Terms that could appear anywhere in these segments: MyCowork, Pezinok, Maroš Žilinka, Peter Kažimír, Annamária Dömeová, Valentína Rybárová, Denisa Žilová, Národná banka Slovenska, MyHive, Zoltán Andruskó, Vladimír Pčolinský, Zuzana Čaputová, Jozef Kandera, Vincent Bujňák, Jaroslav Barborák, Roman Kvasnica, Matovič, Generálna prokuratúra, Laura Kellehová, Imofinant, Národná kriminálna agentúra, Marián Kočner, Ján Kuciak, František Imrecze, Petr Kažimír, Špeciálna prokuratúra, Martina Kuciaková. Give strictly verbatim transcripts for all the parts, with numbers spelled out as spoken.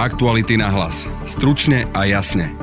Aktuality na hlas. Stručne a jasne.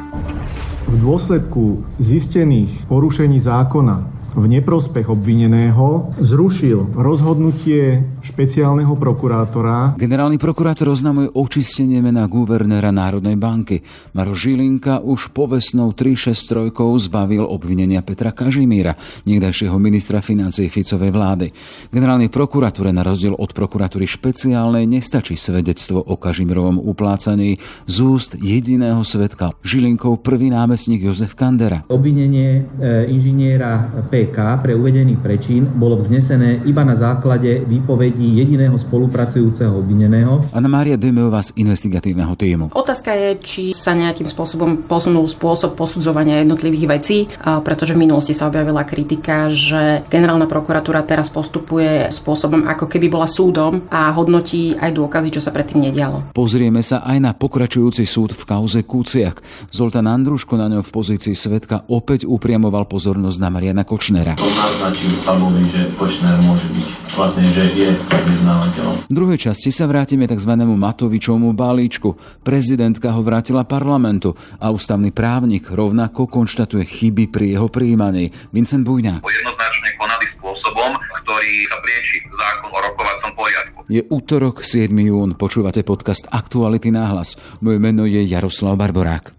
V dôsledku zistených porušení zákona v neprospech obvineného zrušil rozhodnutie špeciálneho prokurátora. Generálny prokurátor oznamuje očistenie mena guvernéra Národnej banky. Maroš Žilinka už povestnou tri šesť tri zbavil obvinenia Petra Kažimíra, niekdajšieho ministra financií Ficovej vlády. Generálnej prokuratúre na rozdiel od prokuratúry špeciálnej nestačí svedectvo o Kažimírovom uplácaní z úst jediného svedka, Žilinkov prvý námestník Jozef Kandera. Obvinenie e, inžiniera P. pre uvedený prečin bolo vznesené iba na základe výpovedí jediného spolupracujúceho obvineného. Annamária Dömeová z investigatívneho týmu. Otázka je, či sa nejakým spôsobom posunul spôsob posudzovania jednotlivých vecí, pretože v minulosti sa objavila kritika, že generálna prokuratúra teraz postupuje spôsobom, ako keby bola súdom a hodnotí aj dôkazy, čo sa predtým nedialo. Pozrieme sa aj na pokračujúci súd v kauze Kuciak. Zoltán Andruskó na ňom v pozícii svedka opäť upriamoval pozornosť na Mariána Kočnera. On naznačil samotný, že Kočner môže byť, vlastne, že je vyznávateľom. V druhej časti sa vrátime tzv. Matovičovmu balíčku. Prezidentka ho vrátila parlamentu a ústavný právnik rovnako konštatuje chyby pri jeho prijímaní. Vincent Bujňák. Jednoznačne konali spôsobom, ktorý sa prieči zákon o rokovacom poriadku. Je útorok, siedmeho júna. Počúvate podcast Aktuality na hlas. Moje meno je Jaroslav Barborák.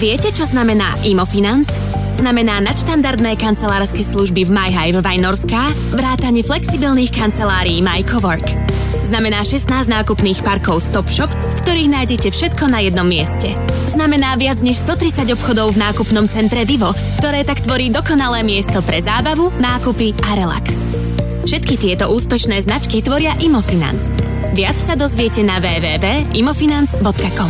Viete, čo znamená Imofinant? Znamená nadštandardné kancelárske služby v MyHive Vaj Norská, vrátane flexibilných kancelárií MyCowork. Znamená šestnásť nákupných parkov Stop Shop, v ktorých nájdete všetko na jednom mieste. Znamená viac než stotridsať obchodov v nákupnom centre Vivo, ktoré tak tvorí dokonalé miesto pre zábavu, nákupy a relax. Všetky tieto úspešné značky tvoria Imofinant. Viac sa dozviete na w w w bodka imofinant bodka com.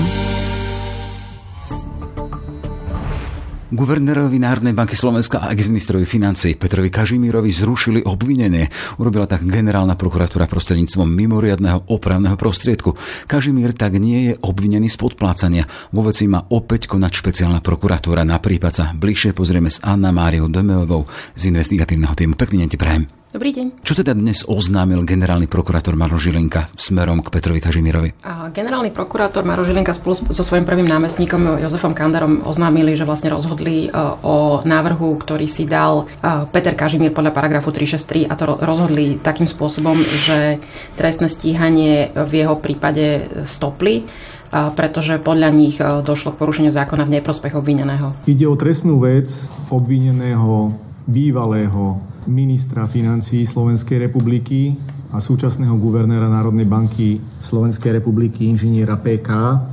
Guvernérovi Národnej banky Slovenska a exministrovi financií Petrovi Kažimírovi zrušili obvinenie. Urobila tak generálna prokuratúra prostredníctvom mimoriadneho opravného prostriedku. Kažimír tak nie je obvinený z podplácania. Vo veci má opäť konať špeciálna prokuratúra. Na prípad sa bližšie pozrieme s Annamáriou Dömeovou z investigatívneho týmu. Pekný deň ti prajem. Dobrý deň. Čo teda dnes oznámil generálny prokurátor Maroš Žilinka smerom k Petrovi Kažimírovi? A generálny prokurátor Maroš Žilinka spolu so svojím prvým námestníkom Jozefom Kanderom oznámili, že vlastne rozhodli o návrhu, ktorý si dal Peter Kažimír podľa paragrafu tri šesť tri, a to rozhodli takým spôsobom, že trestné stíhanie v jeho prípade stopli, pretože podľa nich došlo k porušeniu zákona v neprospech obvineného. Ide o trestnú vec obvineného bývalého ministra financií Slovenskej republiky a súčasného guvernéra Národnej banky Slovenskej republiky inžiniera pé ká,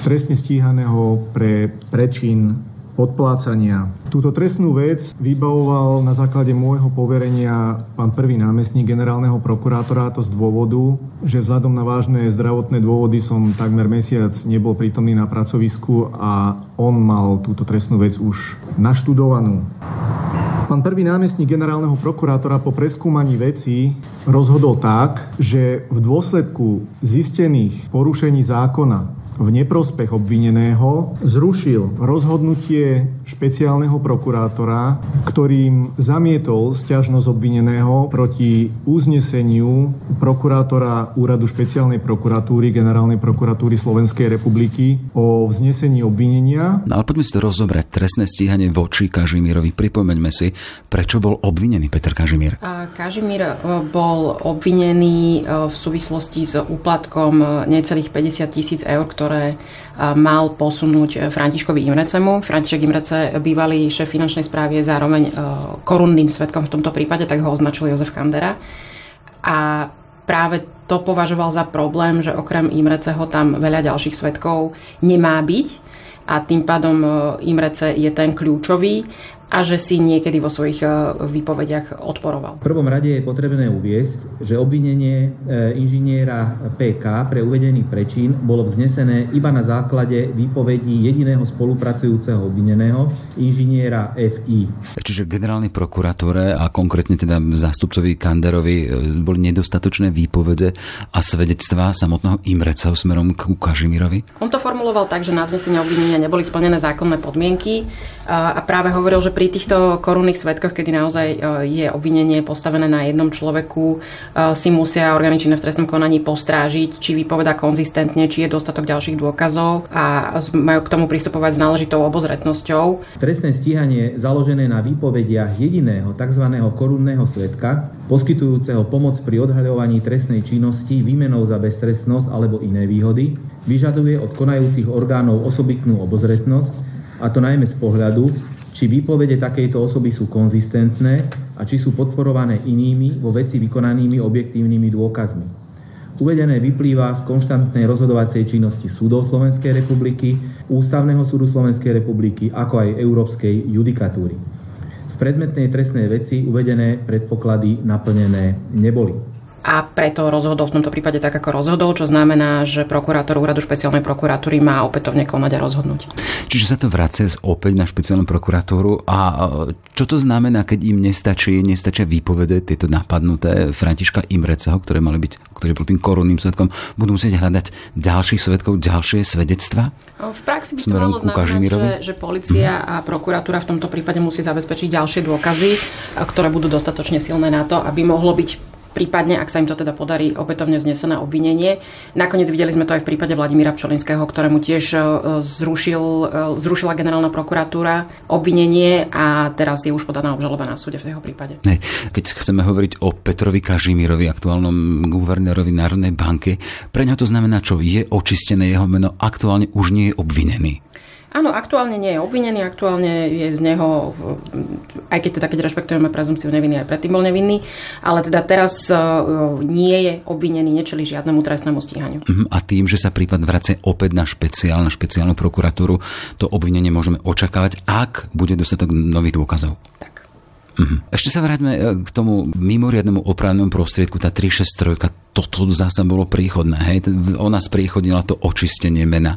trestne stíhaného pre prečin podplácania. Túto trestnú vec vybavoval na základe môjho poverenia pán prvý námestník generálneho prokurátora, to z dôvodu, že vzhľadom na vážne zdravotné dôvody som takmer mesiac nebol prítomný na pracovisku a on mal túto trestnú vec už naštudovanú. Pán prvý námestník generálneho prokurátora po preskúmaní vecí rozhodol tak, že v dôsledku zistených porušení zákona v neprospech obvineného zrušil rozhodnutie špeciálneho prokurátora, ktorým zamietol sťažnosť obvineného proti uzneseniu prokurátora Úradu špeciálnej prokuratúry Generálnej prokuratúry Slovenskej republiky o vznesení obvinenia. No ale poďme si to rozobrať. Trestné stíhanie voči Kažimírovi. Pripomeňme si, prečo bol obvinený Peter Kažimír? Kažimír bol obvinený v súvislosti s úplatkom necelých päťdesiat tisíc eur, ktoré mal posunúť Františkovi Imreczemu. František Imrecze, bývalý šéf finančnej správy, je zároveň korunným svedkom v tomto prípade, tak ho označil Jozef Kandera. A práve to považoval za problém, že okrem Imreczeho tam veľa ďalších svedkov nemá byť a tým pádom Imrecze je ten kľúčový, a že si niekedy vo svojich výpovediach odporoval. V prvom rade je potrebné uviesť, že obvinenie inžiniera pé ká pre uvedený prečin bolo vznesené iba na základe výpovedí jediného spolupracujúceho obvineného, inžiniera ef í. Čiže generálnej prokuratúre a konkrétne teda zástupcovi Kanderovi boli nedostatočné výpovede a svedectvá samotného Imreczeho smerom k Kažimírovi? On to formuloval tak, že na vznesenie obvinenia neboli splnené zákonné podmienky a práve hovoril, že pri pri týchto korunných svedkoch, kedy naozaj je obvinenie postavené na jednom človeku, si musia orgány činné v trestnom konaní postrážiť, či vypovedá konzistentne, či je dostatok ďalších dôkazov a majú k tomu pristupovať s náležitou obozretnosťou. Trestné stíhanie založené na výpovediach jediného tzv. Korunného svedka, poskytujúceho pomoc pri odhaľovaní trestnej činnosti výmenou za beztrestnosť alebo iné výhody, vyžaduje od konajúcich orgánov osobitnú obozretnosť, a to najmä z pohľadu, či výpovede takejto osoby sú konzistentné a či sú podporované inými vo veci vykonanými objektívnymi dôkazmi. Uvedené vyplýva z konštantnej rozhodovacej činnosti súdov Slovenskej republiky, Ústavného súdu Slovenskej republiky, ako aj Európskej judikatúry. V predmetnej trestnej veci uvedené predpoklady naplnené neboli. A preto rozhodol v tomto prípade tak, ako rozhodol, čo znamená, že prokurátor úradu špeciálnej prokuratúry má opätovne konať a rozhodnúť. Čiže sa to vracia opäť na špeciálnu prokuratúru. A čo to znamená, keď im nestačí, nestačia výpovede tieto napadnuté Františka Imreczeho, ktoré mali byť, ktorý bol tým korunným svedkom, budú musieť hľadať ďalších svedkov, ďalšie svedectvá? V praxi by to malo znamená, že, že polícia a prokuratúra v tomto prípade musí zabezpečiť ďalšie dôkazy, ktoré budú dostatočne silné na to, aby mohlo byť prípadne, ak sa im to teda podarí, opätovne vznesené obvinenie. Nakoniec videli sme to aj v prípade Vladimíra Pčolinského, ktorému tiež zrušil, zrušila generálna prokuratúra obvinenie a teraz je už podaná obžaloba na súde v jeho prípade. Hej. Keď chceme hovoriť o Petrovi Kažimírovi, aktuálnom guvernérovi Národnej banky, pre ňa to znamená, čo je očistené jeho meno, aktuálne už nie je obvinený. Áno, aktuálne nie je obvinený, aktuálne je z neho, aj keď teda, keď rešpektujeme prezumpciu neviny, aj predtým bol nevinný, ale teda teraz nie je obvinený, nečelí žiadnemu trestnému stíhaniu. A tým, že sa prípad vracia opäť na špeciálnu, špeciálnu prokuratúru, to obvinenie môžeme očakávať, ak bude dostatok nových dôkazov. Tak. Ešte sa vráťme k tomu mimoriadnemu opravnému prostriedku, tá tri šesť tri, toto zasa bolo príchodné. Hej? Ona spríchodnila to očistenie mena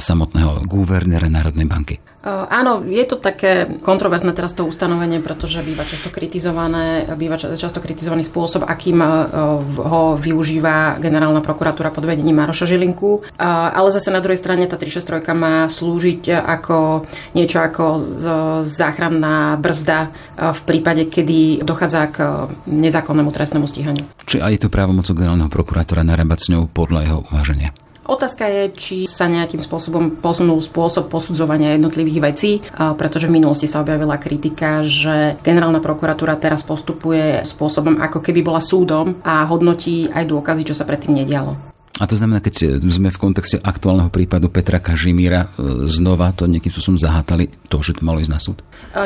samotného guvernéra Národnej banky. Áno, je to také kontroverzné teraz to ustanovenie, pretože býva často kritizované, býva často kritizovaný spôsob, akým ho využíva generálna prokuratúra pod vedením Maroša Žilinku. Ale zase na druhej strane tá tri šesť tri má slúžiť ako niečo ako záchranná brzda v prípade, kedy dochádza k nezákonnému trestnému stíhaniu. Či aj je to právomocou generálneho prokurátora narábať s ňou podľa jeho uváženia? Otázka je, či sa nejakým spôsobom posunul spôsob posudzovania jednotlivých vecí, pretože v minulosti sa objavila kritika, že generálna prokuratúra teraz postupuje spôsobom, ako keby bola súdom a hodnotí aj dôkazy, čo sa predtým nedialo. A to znamená, keď sme v kontexte aktuálneho prípadu Petra Kažimíra znova to nejakým spôsobom zahátali, to, že to malo ísť na súd?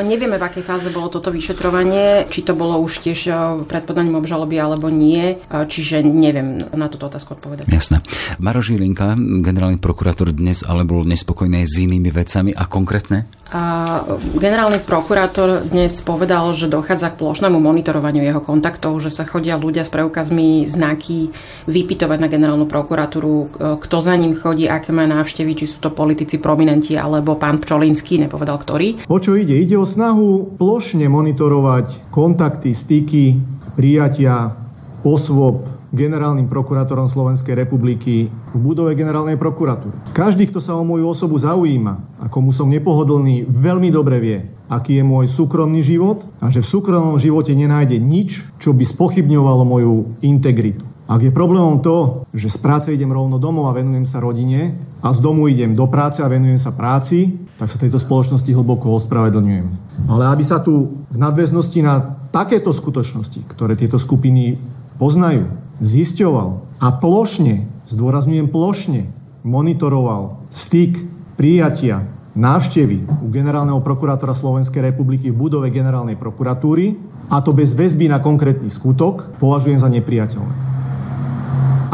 Nevieme, v akej fáze bolo toto vyšetrovanie, či to bolo už tiež pred podaním obžaloby alebo nie, čiže neviem na túto otázku odpovedať. Jasné. Maroš Žilinka, generálny prokurátor, dnes ale bol nespokojný s inými vecami a konkrétne? Generálny prokurátor dnes povedal, že dochádza k plošnému monitorovaniu jeho kontaktov, že sa chodia ľudia s preukazmi, znaky vypytovať na generálnu prokuratúru. Kto za ním chodí, aké má návštevy, či sú to politici, prominenti alebo pán Pčolinský, nepovedal ktorý. O čo ide? Ide o snahu plošne monitorovať kontakty, styky, prijatia osôb generálnym prokurátorom Slovenskej republiky v budove generálnej prokuratúry. Každý, kto sa o moju osobu zaujíma a komu som nepohodlný, veľmi dobre vie, aký je môj súkromný život a že v súkromnom živote nenájde nič, čo by spochybňovalo moju integritu. Ak je problémom to, že z práce idem rovno domov a venujem sa rodine a z domu idem do práce a venujem sa práci, tak sa tejto spoločnosti hlboko ospravedlňujem. Ale aby sa tu v nadväznosti na takéto skutočnosti, ktoré tieto skupiny poznajú, zisťoval a plošne, zdôrazňujem plošne, monitoroval styk, prijatia, návštevy u generálneho prokurátora Slovenskej republiky v budove generálnej prokuratúry, a to bez väzby na konkrétny skutok, považujem za nepriateľné.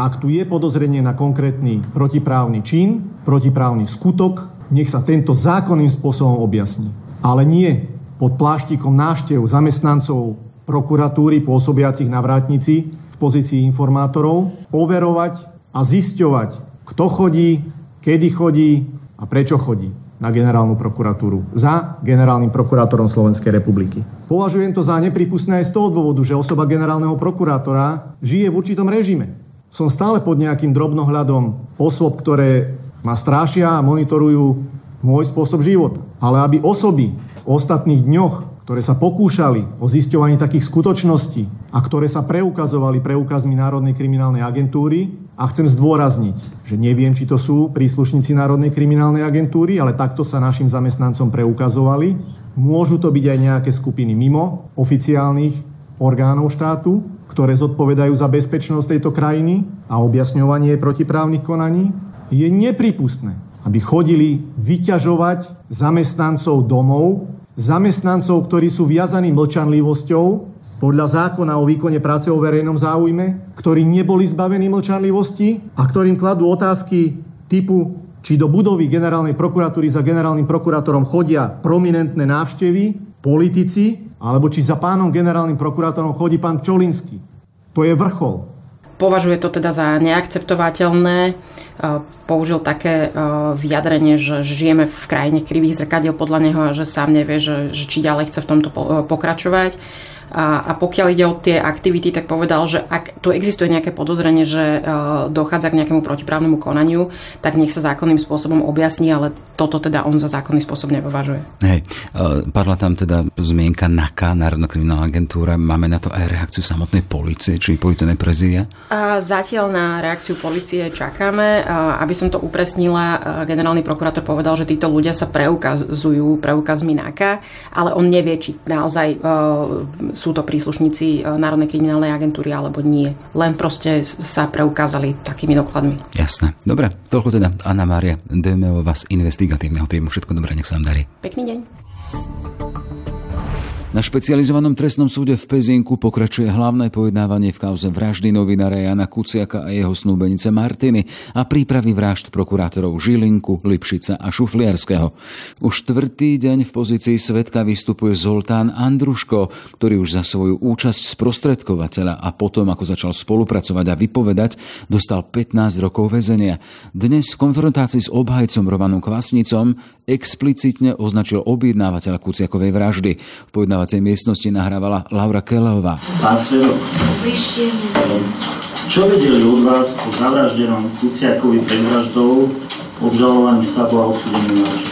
Ak tu je podozrenie na konkrétny protiprávny čin, protiprávny skutok, nech sa tento zákonným spôsobom objasní. Ale nie pod pláštíkom návštev zamestnancov prokuratúry pôsobiacich na vrátnici v pozícii informátorov, overovať a zisťovať, kto chodí, kedy chodí a prečo chodí na generálnu prokuratúru za generálnym prokurátorom Slovenskej republiky. Považujem to za nepripustné aj z toho dôvodu, že osoba generálneho prokurátora žije v určitom režime. Som stále pod nejakým drobnohľadom osôb, ktoré ma strášia a monitorujú môj spôsob života, ale aby osoby v ostatných dňoch, ktoré sa pokúšali o zisťovanie takých skutočností a ktoré sa preukazovali preukazmi Národnej kriminálnej agentúry, a chcem zdôrazniť, že neviem, či to sú príslušníci Národnej kriminálnej agentúry, ale takto sa našim zamestnancom preukazovali, môžu to byť aj nejaké skupiny mimo oficiálnych orgánov štátu, ktoré zodpovedajú za bezpečnosť tejto krajiny a objasňovanie protiprávnych konaní, je nepripustné, aby chodili vyťažovať zamestnancov domov, zamestnancov, ktorí sú viazaní mlčanlivosťou podľa zákona o výkone práce o verejnom záujme, ktorí neboli zbavení mlčanlivosti a ktorým kladú otázky typu, či do budovy Generálnej prokuratúry za generálnym prokurátorom chodia prominentné návštevy, politici, alebo či za pánom generálnym prokurátorom chodí pán Pčolinský. To je vrchol. Považuje to teda za neakceptovateľné. Použil také vyjadrenie, že žijeme v krajine krivých zrkadiel podľa neho a že sám nevie, že, že či ďalej chce v tomto pokračovať. A, a pokiaľ ide o tie aktivity, tak povedal, že ak tu existuje nejaké podozrenie, že dochádza k nejakému protiprávnemu konaniu, tak nech sa zákonným spôsobom objasní, ale toto teda on za zákonný spôsob nepovažuje. Hej, padla tam teda zmienka NAKA, Národná kriminálna agentúra. Máme na to aj reakciu samotnej polície, či policajné prezídia? A zatiaľ na reakciu polície čakáme. Aby som to upresnila, generálny prokurátor povedal, že títo ľudia sa preukazujú preukazmi NAKA, ale on nevie, či naozaj sú to príslušníci Národnej kriminálnej agentúry alebo nie. Len proste sa preukázali takými dokladmi. Jasné. Dobre, toľko teda Annamária Dömeová z investigatívneho týmu. Všetko dobré, nech sa vám darí. Pekný deň. Na špecializovanom trestnom súde v Pezinku pokračuje hlavné pojednávanie v kauze vraždy novinára Jána Kuciaka a jeho snúbenice Martiny a prípravy vražd prokurátorov Žilinku, Lipšica a Šufliarského. Už štvrtý deň v pozícii svedka vystupuje Zoltán Andruskó, ktorý už za svoju účasť sprostredkovateľa a potom, ako začal spolupracovať a vypovedať, dostal pätnásť rokov väzenia. Dnes v konfrontácii s obhajcom Romanom Kvasnicom explicitne označil objednávateľa Kuciakovej vraždy. V pojednávaní v miestnosti nahrávala Laura Kellehová. Pán svedok, čo vedeli od vás o zavraždenom Kuciakovi pred vraždou, obžalovaní sa to a odsúdení vraždy?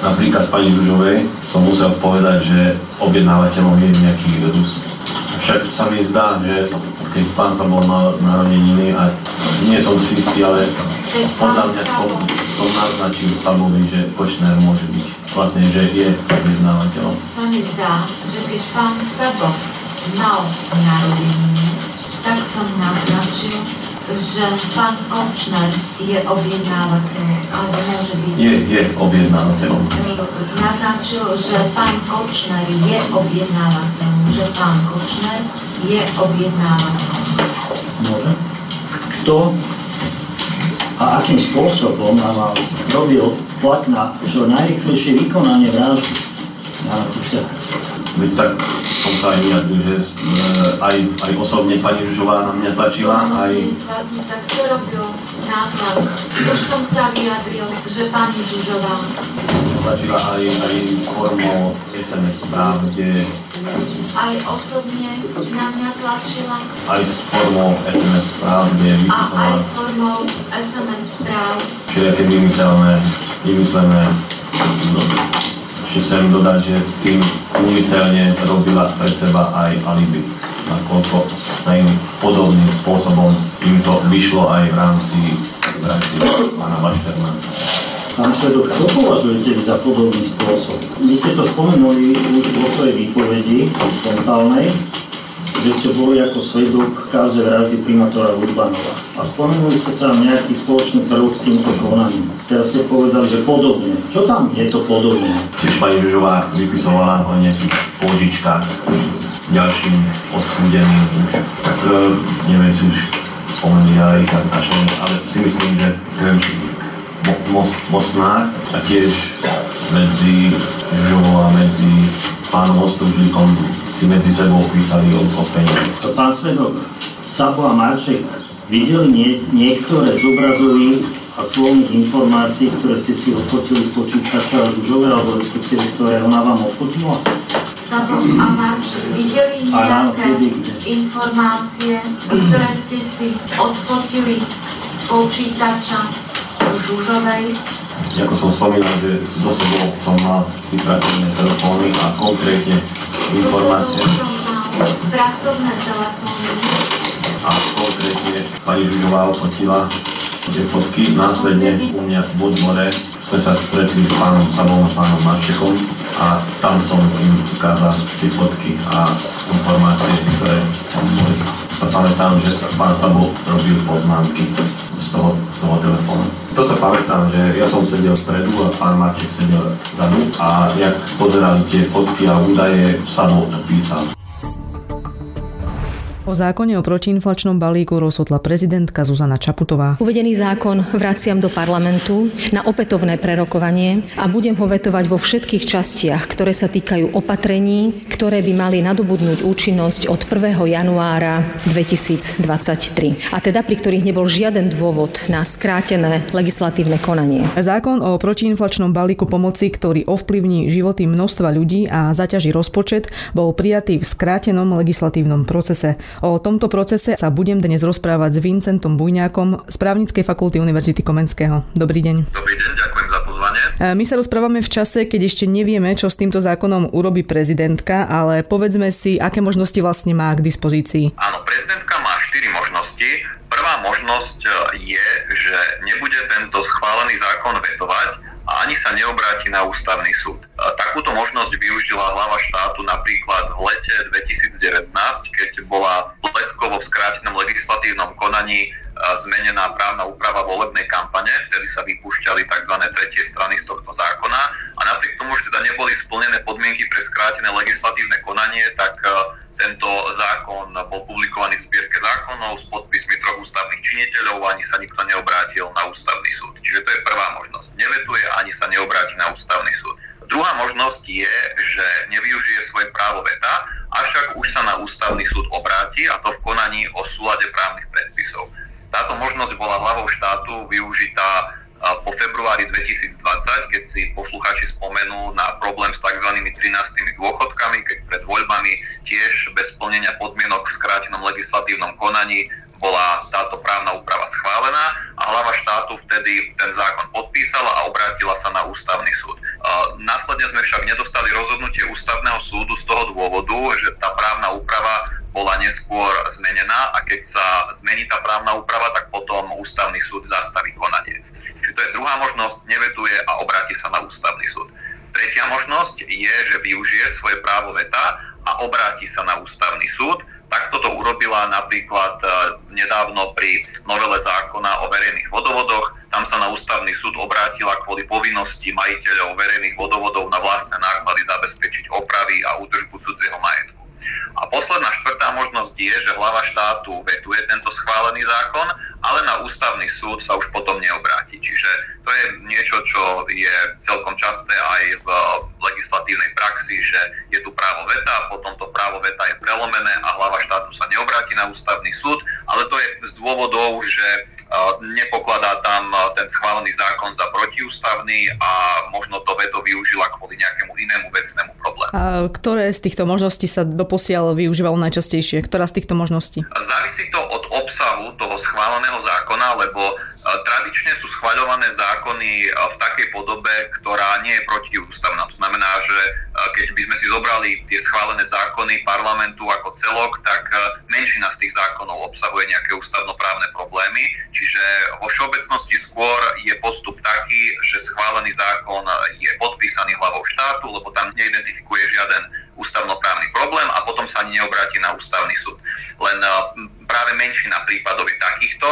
Napríklad z pani Dužovej som musel povedať, že objednávateľom je nejaký Rus. Však sa mi zdá, že keď pán sa bol na narodeniny a nie som si istý, ale podľa mňa som, som naznačil Sabovi, že Kočner môže byť. Vlastne, že je objednávateľom. Sa mi zdá, že keď pán Sabo mal narodeniny, tak som naznačil, že pán Kočner je objednávateľom, alebo môže byť... Je, je objednávateľom. Naznačil, že pán Kočner je objednávateľom, že pán Kočner je objednávateľom. Môže. Kto a akým spôsobom na vás robil tlak na čo najrychlejšie vykonanie vraždy na Kuciaka? Veď tak som sa aj vyjadil, že aj, aj osobne pani Žužová na mňa tlačila. Aj... Vlastne tak to robil nátlak. Už som sa vyjadril, že pani Žužová tlačila aj, aj formou es em es správ, kde... Aj osobne na mňa tlačila. Aj formou es em es správ, kde je vypísaná. A aj formou es em es správ. Čiže aké vymyslené, vymyslené, že chcem dodať, že s tým úmyselne robila pre seba aj alibi. Nakoľko sa im podobným spôsobom im to vyšlo aj v rámci vraždy pána Bašterna. Pán svedok, čo považujete za podobný spôsob? Vy ste to spomenuli už vo svojej výpovedi, spontálnej, že ste boli ako svedok v kauze vraždy primátora Urbanova. A spomenuli ste tam nejaký spoločný prvok s týmto konaním. Teraz ste povedali, že podobne. Čo tam je to podobné? Tiež pani Žužová vypisovala o nejakých pôžičkách ďalším odsúdeným už. Tak neviem, či už spomenuli aj tak našom, ale si myslím, že neviem, Mosnár a tiež medzi Žužovou a medzi pánom Ostružníkom si medzi sebou písali o peniaze. Pán svedok, Sabo a Marček videli nie, niektoré z obrazových a slovných informácií, ktoré ste si odfotili z počítača Žužovej, alebo respektíve, ktoré ona vám odfotila? Sabo a Marček videli nejaké informácie, ktoré ste si odfotili z počítača Zuzanej. Ako som spomínal, že so sebou som mal vypracované telefóny a konkrétne informácie. Pracovné telefóny. A konkrétne pani Žilová odfotila tie fotky. Následne u mňa v odbore sme sa stretli s pánom Sabom a pánom Marčekom a tam som im ukázal tie fotky a informácie, ktoré tam boli. Sa pamätám, že pán Sabo robil poznámky z toho, z toho telefónu. To sa pamätám, že ja som sedel vpredu a pán Marček sedel vzadu a jak pozerali tie fotky a údaje, Sabo napísal. O zákone o protiinflačnom balíku rozhodla prezidentka Zuzana Čaputová. Uvedený zákon vraciam do parlamentu na opätovné prerokovanie a budem ho vetovať vo všetkých častiach, ktoré sa týkajú opatrení, ktoré by mali nadobudnúť účinnosť od prvého januára dvetisícdvadsaťtri. A teda pri ktorých nebol žiaden dôvod na skrátené legislatívne konanie. Zákon o protiinflačnom balíku pomoci, ktorý ovplyvní životy množstva ľudí a zaťaží rozpočet, bol prijatý v skrátenom legislatívnom procese. O tomto procese sa budem dnes rozprávať s Vincentom Bujňákom z Právnickej fakulty Univerzity Komenského. Dobrý deň. Dobrý deň, ďakujem za pozvanie. My sa rozprávame v čase, keď ešte nevieme, čo s týmto zákonom urobí prezidentka, ale povedzme si, aké možnosti vlastne má k dispozícii. Áno, prezidentka má štyri možnosti. Prvá možnosť je, že nebude tento schválený zákon vetovať a ani sa neobráti na ústavný súd. Takúto možnosť využila hlava štátu napríklad v lete dvetisícdevätnásť, keď bola bleskovo v skrátenom legislatívnom konaní zmenená právna úprava volebnej kampane, vtedy sa vypúšťali tzv. Tretie strany z tohto zákona a napriek tomu, že teda neboli splnené podmienky pre skrátené legislatívne konanie, tak tento zákon bol publikovaný v zbierke zákonov s podpismi troch ústavných činiteľov a ani sa nikto neobrátil na ústavný súd. Čiže to je prvá možnosť. Nevetuje ani sa neobráti na ústavný súd. Druhá možnosť je, že nevyužije svoje právo veta, avšak už sa na ústavný súd obráti a to v konaní o súlade právnych predpisov. Táto možnosť bola hlavou štátu využitá po februári dvetisícdvadsať, keď si poslucháči spomenú na problém s tzv. trinástymi dôchodkami, keď pred voľbami tiež bez splnenia podmienok v skrátenom legislatívnom konaní bola táto právna úprava schválená a hlava štátu vtedy ten zákon podpísala a obrátila sa na ústavný súd. Následne sme však nedostali rozhodnutie ústavného súdu z toho dôvodu, že tá právna úprava bola neskôr zmenená a keď sa zmení tá právna úprava, tak potom ústavný súd zastaví konanie. Čiže to je druhá možnosť, nevetuje a obráti sa na ústavný súd. Tretia možnosť je, že využije svoje právo veta a obráti sa na ústavný súd. Takto to urobila napríklad nedávno pri novele zákona o verejných vodovodoch. Tam sa na ústavný súd obrátila kvôli povinnosti majiteľov verejných vodovodov na vlastné náklady zabezpečiť opravy a údržbu cudzieho majetku. A posledná štvrtá možnosť je, že hlava štátu vetuje tento schválený zákon, ale na ústavný súd sa už potom neobráti. Čiže to je niečo, čo je celkom časté aj v legislatívnej praxi, že je tu právo veta, potom to právo veta je prelomené a hlava štátu sa neobráti na ústavný súd, ale to je z dôvodov, že nepokladá tam ten schválený zákon za protiústavný a možno to veto využila kvôli nejakému inému vecnému problému. A ktoré z týchto možností sa doposiaľ využívalo najčastejšie? Ktorá z týchto možností? Závisí to od obsahu toho schváleného zákona, lebo tradične sú schvaľované zákony v takej podobe, ktorá nie je protiústavná. To znamená, že keď by sme si zobrali tie schválené zákony parlamentu ako celok, tak menšina z tých zákonov obsahuje nejaké ústavnoprávne problémy. Čiže vo všeobecnosti skôr je postup taký, že schválený zákon je podpísaný hlavou štátu, lebo tam neidentifikuje žiaden ústavnoprávny problém a potom sa ani neobráti na ústavný súd. Len práve menšina prípadov je takýchto,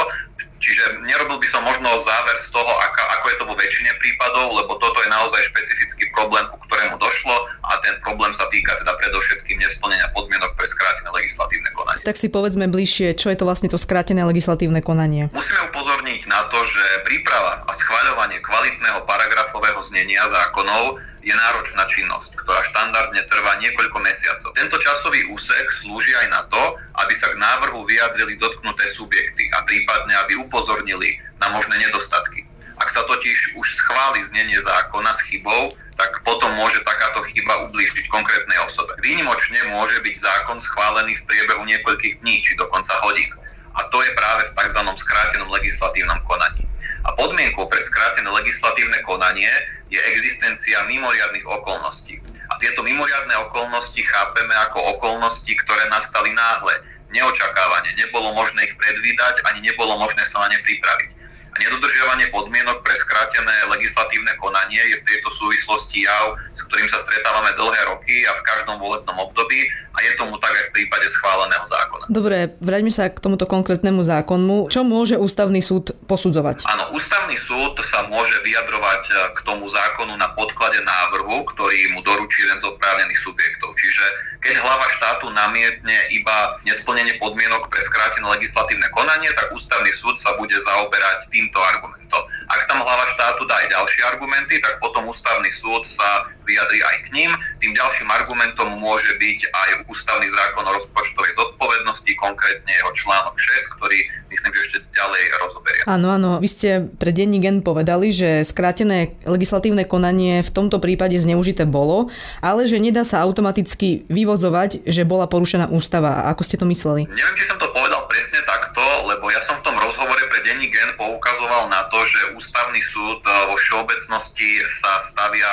čiže nerobil by som možno záver z toho, ako je to vo väčšine prípadov, lebo toto je naozaj špecifický problém, ku ktorému došlo a ten problém sa týka teda predovšetkým nesplnenia podmienok pre skrátené legislatívne konanie. Tak si povedzme bližšie, čo je to vlastne to skrátené legislatívne konanie. Musíme upozorniť na to, že príprava a schvaľovanie kvalitného paragrafového znenia zákonov je náročná činnosť, ktorá štandardne trvá niekoľko mesiacov. Tento časový úsek slúži aj na to, aby sa k návrhu vyjadrili dotknuté subjekty a prípadne, aby upozornili na možné nedostatky. Ak sa totiž už schváli znenie zákona s chybou, tak potom môže takáto chyba ublížiť konkrétnej osobe. Výnimočne môže byť zákon schválený v priebehu niekoľkých dní, či dokonca hodín. A to je práve v tzv. Skrátenom legislatívnom konaní. a podmienkou pre skrátené legislatívne konanie je existencia mimoriadnych okolností. A tieto mimoriadne okolnosti chápeme ako okolnosti, ktoré nastali náhle, neočakávane, nebolo možné ich predvídať, ani nebolo možné sa na ne pripraviť. A nedodržiavanie podmienok pre skrátené legislatívne konanie je v tejto súvislosti jav, s ktorým sa stretávame dlhé roky a v každom volebnom období a je tomu tak aj v prípade schváleného zákona. Dobre, vráťme sa k tomuto konkrétnemu zákonu. Čo môže ústavný súd posudzovať? Áno, ústavný súd sa môže vyjadrovať k tomu zákonu na podklade návrhu, ktorý mu doručí jeden z oprávnených subjektov. Čiže keď hlava štátu namietne iba nesplnenie podmienok pre skrátené legislatívne konanie, tak ústavný súd sa bude zaoberať tým týmto argumentom. Ak tam hlava štátu dá aj ďalšie argumenty, tak potom ústavný súd sa vyjadrí aj k ním. Tým ďalším argumentom môže byť aj ústavný zákon o rozpočtovej zodpovednosti, konkrétne jeho článok šesť, ktorý myslím, že ešte ďalej rozoberie. Áno, áno. Vy ste pre denník N povedali, že skrátené legislatívne konanie v tomto prípade zneužité bolo, ale že nedá sa automaticky vyvodzovať, že bola porušená ústava. Ako ste to mysleli? Neviem, či som to povedal presne takto, lebo ja som v tom rozhovore pre denník N poukazoval na to, že ústavný súd vo všeobecnosti sa stavia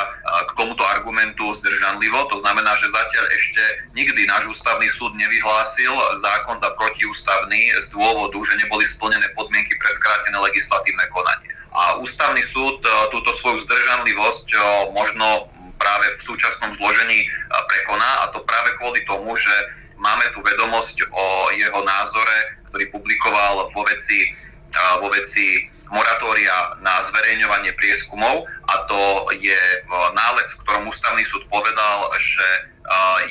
k tomuto argumentu zdržanlivo. To znamená, že zatiaľ ešte nikdy náš ústavný súd nevyhlásil zákon za protiústavný z dôvodu, že neboli splnené podmienky pre skrátené legislatívne konanie. A ústavný súd túto svoju zdržanlivosť možno práve v súčasnom zložení prekoná, a to práve kvôli tomu, že máme tu vedomosť o jeho názore, ktorý publikoval vo veci, vo veci moratória na zverejňovanie prieskumov, a to je nález, v ktorom ústavný súd povedal, že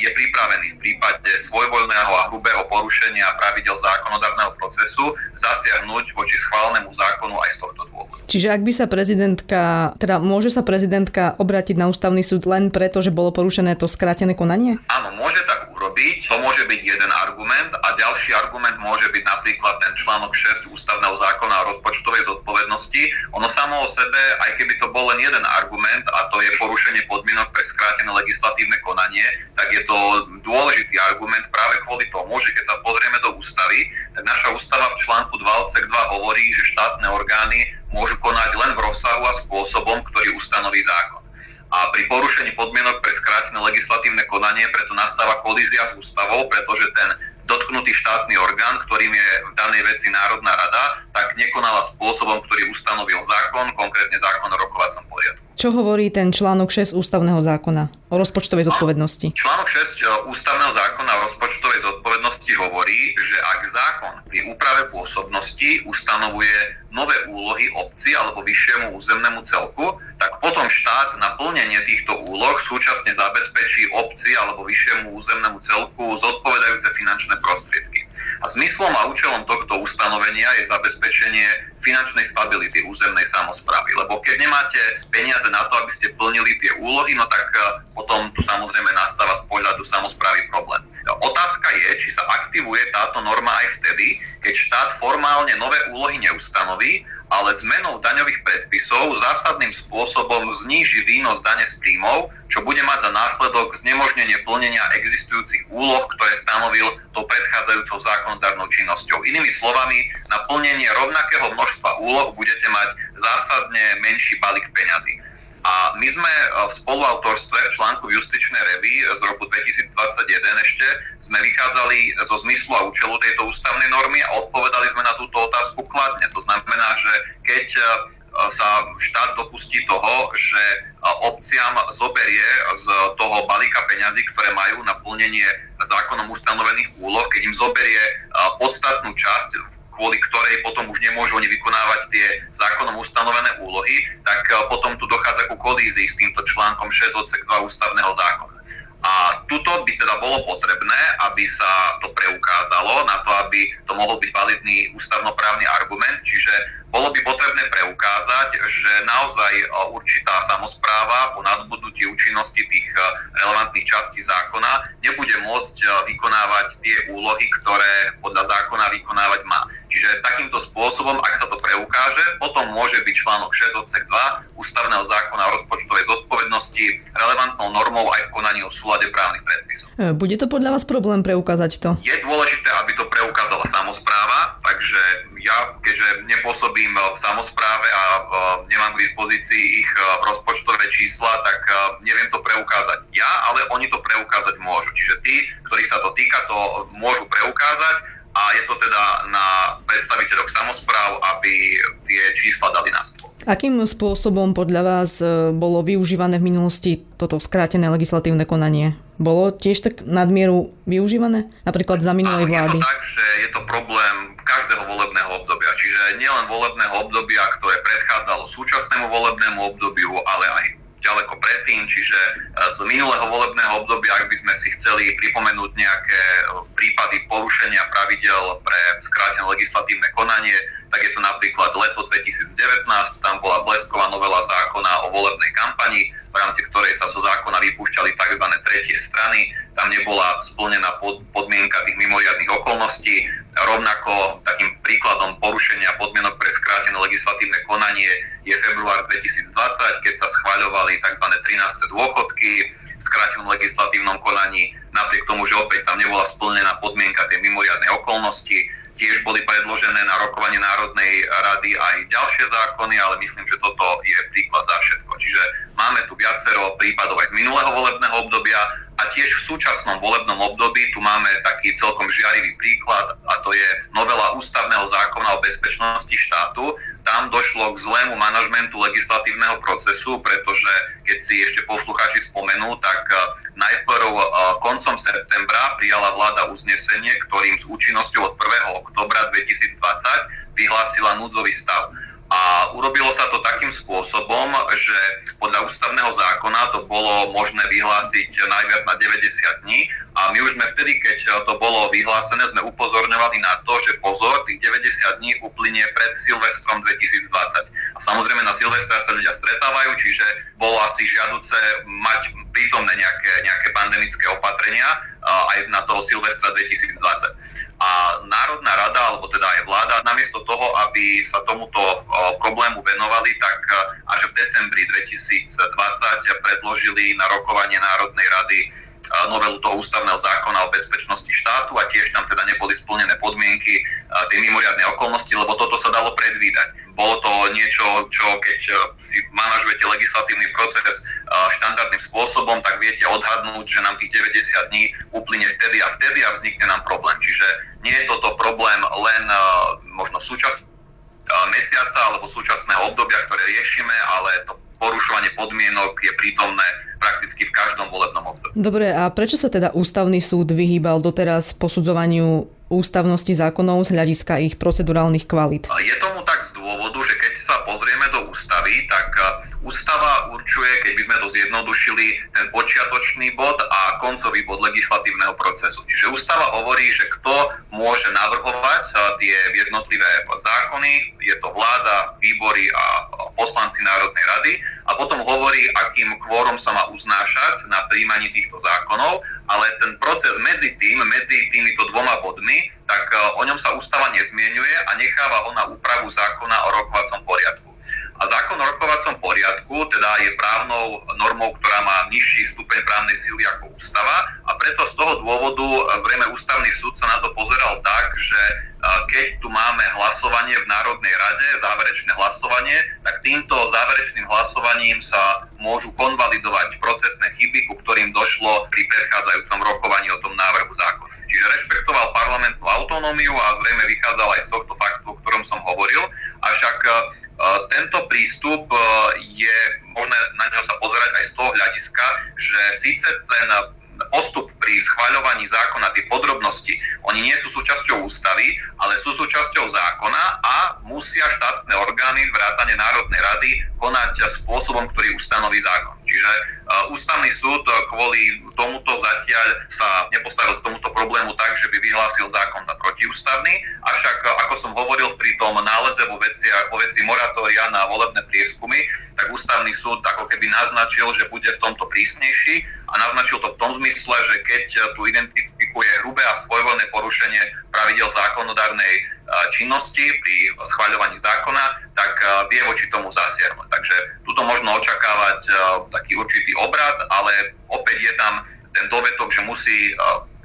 je pripravený v prípade svojvoľného a hrubého porušenia pravidel zákonodárneho procesu zasiahnuť voči schválenému zákonu aj z tohto dôvodu. Čiže ak by sa prezidentka, teda môže sa prezidentka obrátiť na ústavný súd len preto, že bolo porušené to skrátené konanie? Áno, môže tak urobiť. To môže byť jeden argument a ďalší argument môže byť napríklad ten článok šesť ústavného zákona o rozpočtovej zodpovednosti. Ono samo o sebe, aj keby to bol len jeden argument, a to je porušenie podmienok pre skrátené legislatívne konanie, tak je to dôležitý argument práve kvôli tomu, že keď sa pozrieme do ústavy, tak naša ústava v článku dva odsek dva hovorí, že štátne orgány môžu konať len v rozsahu a spôsobom, ktorý ustanoví zákon. A pri porušení podmienok pre skrátené legislatívne konanie preto nastáva kolízia s ústavou, pretože ten dotknutý štátny orgán, ktorým je v danej veci Národná rada, tak nekonala spôsobom, ktorý ustanovil zákon, konkrétne zákon o rokovacom poriadku. Čo hovorí ten článok šesť ústavného zákona o rozpočtovej zodpovednosti? Článok šesť ústavného zákona o rozpočtovej zodpovednosti hovorí, že ak zákon pri úprave pôsobnosti ustanovuje nové úlohy obci alebo vyššiemu územnému celku, tak potom štát na plnenie týchto úloh súčasne zabezpečí obci alebo vyššiemu územnému celku zodpovedajúce finančné prostriedky. A zmyslom a účelom tohto ustanovenia je zabezpečenie finančnej stability územnej samosprávy. Lebo keď nemáte peniaze na to, aby ste plnili tie úlohy, no tak potom tu samozrejme nastáva z pohľadu samosprávy problém. Otázka je, či sa aktivuje táto norma aj vtedy, keď štát formálne nové úlohy neustanoví, ale zmenou daňových predpisov zásadným spôsobom zníži výnos dane z príjmov, čo bude mať za následok znemožnenie plnenia existujúcich úloh, ktoré stanovil to predchádzajúcou zákonodárnou činnosťou. Inými slovami, na plnenie rovnakého množstva úloh budete mať zásadne menší balík peňazí. A my sme v spoluautorstve v článku v Justičnej revii z roku dvetisícdvadsaťjeden ešte sme vychádzali zo zmyslu a účelu tejto ústavnej normy a odpovedali sme na túto otázku kladne. To znamená, že keď sa štát dopustí toho, že obciam zoberie z toho balíka peňazí, ktoré majú na plnenie zákonom ustanovených úloh, keď im zoberie podstatnú časť, kvôli ktorej potom už nemôžu oni vykonávať tie zákonom ustanovené úlohy, tak potom tu dochádza ku kolízii s týmto článkom šesť odsek dva ústavného zákona. A tuto by teda bolo potrebné, aby sa to preukázalo na to, aby to mohol byť validný ústavnoprávny argument, čiže bolo by potrebné preukázať, že naozaj určitá samospráva po nadobudnutí účinnosti tých relevantných častí zákona nebude môcť vykonávať tie úlohy, ktoré podľa zákona vykonávať má. Čiže takýmto spôsobom, ak sa to preukáže, potom môže byť článok šesť odsek dva ústavného zákona o rozpočtovej zodpovednosti relevantnou normou aj v konaní o súlade právnych predpisov. Bude to podľa vás problém preukázať to? Je dôležité, aby to preukázala samospráva, takže ja, keďže nepôsobím v samospráve a nemám k dispozícii ich rozpočtové čísla, tak neviem to preukázať ja, ale oni to preukázať môžu. Čiže tí, ktorých sa to týka, to môžu preukázať a je to teda na predstaviteľoch samospráv, aby tie čísla dali na stôl. Akým spôsobom podľa vás bolo využívané v minulosti toto skrátené legislatívne konanie? Bolo tiež tak nadmieru využívané? Napríklad za minulej vlády? Je to tak, že je to problém každého volebného obdobia. Čiže nielen volebného obdobia, ktoré predchádzalo súčasnému volebnému obdobiu, ale aj ďaleko predtým. Čiže z minulého volebného obdobia, ak by sme si chceli pripomenúť nejaké prípady porušenia pravidel pre skrátené legislatívne konanie, tak je to napríklad leto dvetisíc devätnásť, tam bola blesková novela zákona o volebnej kampani, v rámci ktorej sa zo zákona vypúšťali tzv. Tretie strany. Tam nebola splnená podmienka tých mimoriadnych okolností. Rovnako takým príkladom porušenia podmienok pre skrátené legislatívne konanie je február dvetisíc dvadsať, keď sa schvaľovali tzv. trináste dôchodky v skrátenom legislatívnom konaní. Napriek tomu, že opäť tam nebola splnená podmienka tej mimoriadnej okolnosti, tiež boli predložené na rokovanie Národnej rady aj ďalšie zákony, ale myslím, že toto je príklad za všetko. Čiže máme tu viacero prípadov aj z minulého volebného obdobia a tiež v súčasnom volebnom období tu máme taký celkom žiarivý príklad a to je novela ústavného zákona o bezpečnosti štátu. Tam došlo k zlému manažmentu legislatívneho procesu, pretože keď si ešte poslucháči spomenú, tak najprv koncom septembra prijala vláda uznesenie, ktorým s účinnosťou od prvého októbra dvetisíc dvadsať vyhlásila núdzový stav. A urobilo sa to takým spôsobom, že podľa ústavného zákona to bolo možné vyhlásiť najviac na deväťdesiat dní a my už sme vtedy, keď to bolo vyhlásené, sme upozorňovali na to, že pozor, tých deväťdesiat dní uplynie pred Silvestrom dvetisíc dvadsať. A samozrejme na Silvestra sa ľudia stretávajú, čiže bolo asi žiaduce mať prítomné nejaké, nejaké pandemické opatrenia aj na toho Silvestra dvetisíc dvadsať. A Národná rada, alebo teda aj vláda, namiesto toho, aby sa tomuto problému venovali, tak až v decembri dvetisíc dvadsať predložili na rokovanie Národnej rady novelu toho ústavného zákona o bezpečnosti štátu a tiež tam teda neboli splnené podmienky tej mimoriadnej okolnosti, lebo toto sa dalo predvídať. Bolo to niečo, čo keď si manažujete legislatívny proces štandardným spôsobom, tak viete odhadnúť, že nám tých deväťdesiat dní uplynie vtedy a vtedy a vznikne nám problém. Čiže nie je toto problém len možno súčasného mesiaca alebo súčasného obdobia, ktoré riešime, ale to porušovanie podmienok je prítomné prakticky v každom volebnom období. Dobre, a prečo sa teda ústavný súd vyhýbal doteraz posudzovaniu ústavnosti zákonov z hľadiska ich procedurálnych kvalít? Je tomu tak z dôvodu, že keď sa pozrieme do ústavy, tak ústava určuje, keď by sme to zjednodušili, ten počiatočný bod a koncový bod legislatívneho procesu. Čiže ústava hovorí, že kto môže navrhovať tie jednotlivé zákony, je to vláda, výbory a poslanci Národnej rady a potom hovorí, akým kvórom sa má uznášať na prijímaní týchto zákonov, ale ten proces medzi tým, medzi týmito dvoma bodmi, tak o ňom sa ústava nezmieňuje a necháva ho na úpravu zákona o rokovacom poriadku. A zákon o rokovacom poriadku teda je právnou normou, ktorá má nižší stupeň právnej síly ako ústava a preto z toho dôvodu zrejme ústavný súd sa na to pozeral tak, že keď tu máme hlasovanie v Národnej rade, záverečné hlasovanie, tak týmto záverečným hlasovaním sa môžu konvalidovať procesné chyby, ku ktorým došlo pri predchádzajúcom rokovaní o tom návrhu zákona. Čiže rešpektoval parlamentnú autonómiu a zrejme vychádzal aj z tohto faktu, o ktorom som hovoril. Avšak tento prístup je možné na ňo sa pozerať aj z toho hľadiska, že síce ten postup pri schvaľovaní zákona, tie podrobnosti, oni nie sú súčasťou ústavy, ale sú súčasťou zákona a musia štátne orgány vrátane Národnej rady konať spôsobom, ktorý ustanoví zákon. Čiže ústavný súd kvôli tomuto zatiaľ sa nepostavil k tomuto problému tak, že by vyhlásil zákon za protiústavný, avšak ako som hovoril pri tom náleze vo veciach, vo veci moratória na volebné prieskumy, tak ústavný súd ako keby naznačil, že bude v tomto prísnejší a naznačil to v tom zmysle, že keď tu identifikuje hrubé a svojvoľné porušenie pravidel zákonodárnej činnosti pri schvaľovaní zákona, tak vie voči tomu zasiahnuť. Takže tuto možno očakávať taký určitý obrad, ale opäť je tam ten dovetok, že musí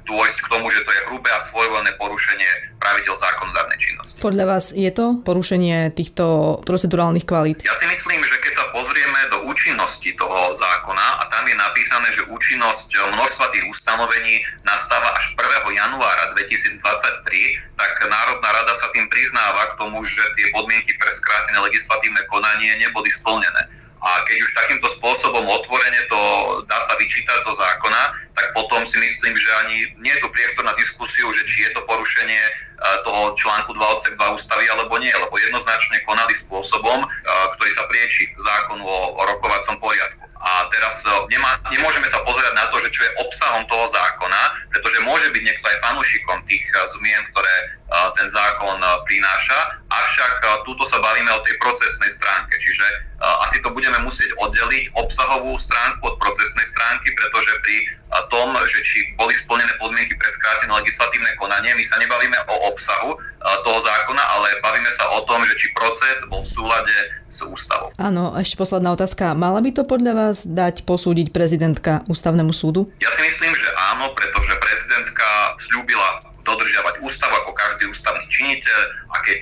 dôjsť k tomu, že to je hrubé a svojvoľné porušenie pravidel zákonodárnej činnosti. Podľa vás je to porušenie týchto procedurálnych kvalít? Ja si myslím, že keď sa pozrieme do účinnosti toho zákona a tam je napísané, že účinnosť množstva tých ustanovení nastáva až prvého januára dvetisícdvadsaťtri, tak Národná rada sa tým priznáva k tomu, že tie podmienky pre skrátené legislatívne konanie neboli splnené. A keď už takýmto spôsobom otvorene to dá sa vyčítať zo zákona, tak potom si myslím, že ani nie je tu priestor na diskusiu, že či je to porušenie toho článku dva odsek dva ústavy alebo nie, lebo jednoznačne konali spôsobom, ktorý sa prieči zákonu o rokovacom poriadku. A teraz nemá, nemôžeme sa pozerať na to, že čo je obsahom toho zákona, pretože môže byť niekto aj fanúšikom tých zmien, ktoré ten zákon prináša, avšak túto sa bavíme o tej procesnej stránke, čiže asi to budeme musieť oddeliť obsahovú stránku od procesnej stránky, pretože pri tom, že či boli splnené podmienky pre skrátené legislatívne konanie, my sa nebavíme o obsahu toho zákona, ale bavíme sa o tom, že či proces bol v súlade s ústavou. Áno, ešte posledná otázka. Mala by to podľa vás dať posúdiť prezidentka ústavnému súdu? Ja si myslím, že áno, pretože prezidentka sľúbila dodržiavať ústav ako každý ústavný činiteľ a keď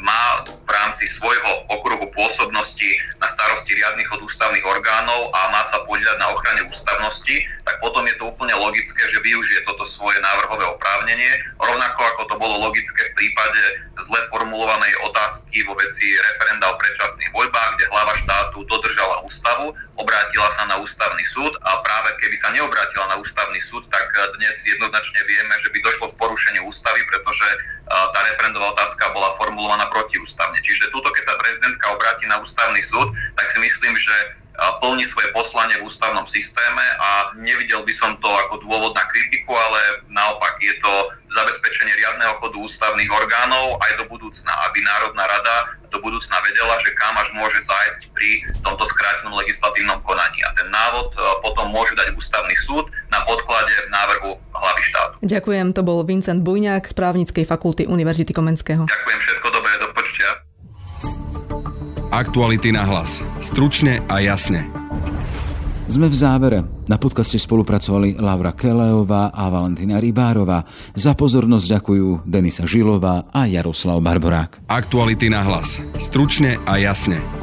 má v rámci svojho okruhu pôsobnosti na starosti riadnych od ústavných orgánov a má sa podieľať na ochrane ústavnosti, tak potom je to úplne logické, že využije toto svoje návrhové oprávnenie, rovnako ako to bolo logické v prípade zle formulovanej otázky vo veci referenda o predčasných voľbách, kde hlava štátu dodržala ústavu, obrátila sa na ústavný súd a práve keby sa neobrátila na ústavný súd, tak dnes jednoznačne vieme, že by došlo k porušeniu ústavy, pretože tá referendová otázka bola formulovaná protiústavne. Čiže túto, keď sa prezidentka obráti na ústavný súd, tak si myslím, že plní svoje poslanie v ústavnom systéme a nevidel by som to ako dôvod na kritiku, ale naopak je to zabezpečenie riadneho chodu ústavných orgánov aj do budúcna, aby Národná rada do budúcna vedela, že kam až môže zájsť pri tomto skrátenom legislatívnom konaní. A ten návod potom môže dať ústavný súd na podklade návrhu hlavy štátu. Ďakujem, to bol Vincent Bujňák z Právnickej fakulty Univerzity Komenského. Ďakujem, všetko dobré, do počutia. Aktuality na hlas. Stručne a jasne. Sme v závere. Na podcaste spolupracovali Laura Kelejová a Valentína Rybárová. Za pozornosť ďakujú Denisa Žilová a Jaroslav Barborák. Aktuality na hlas. Stručne a jasne.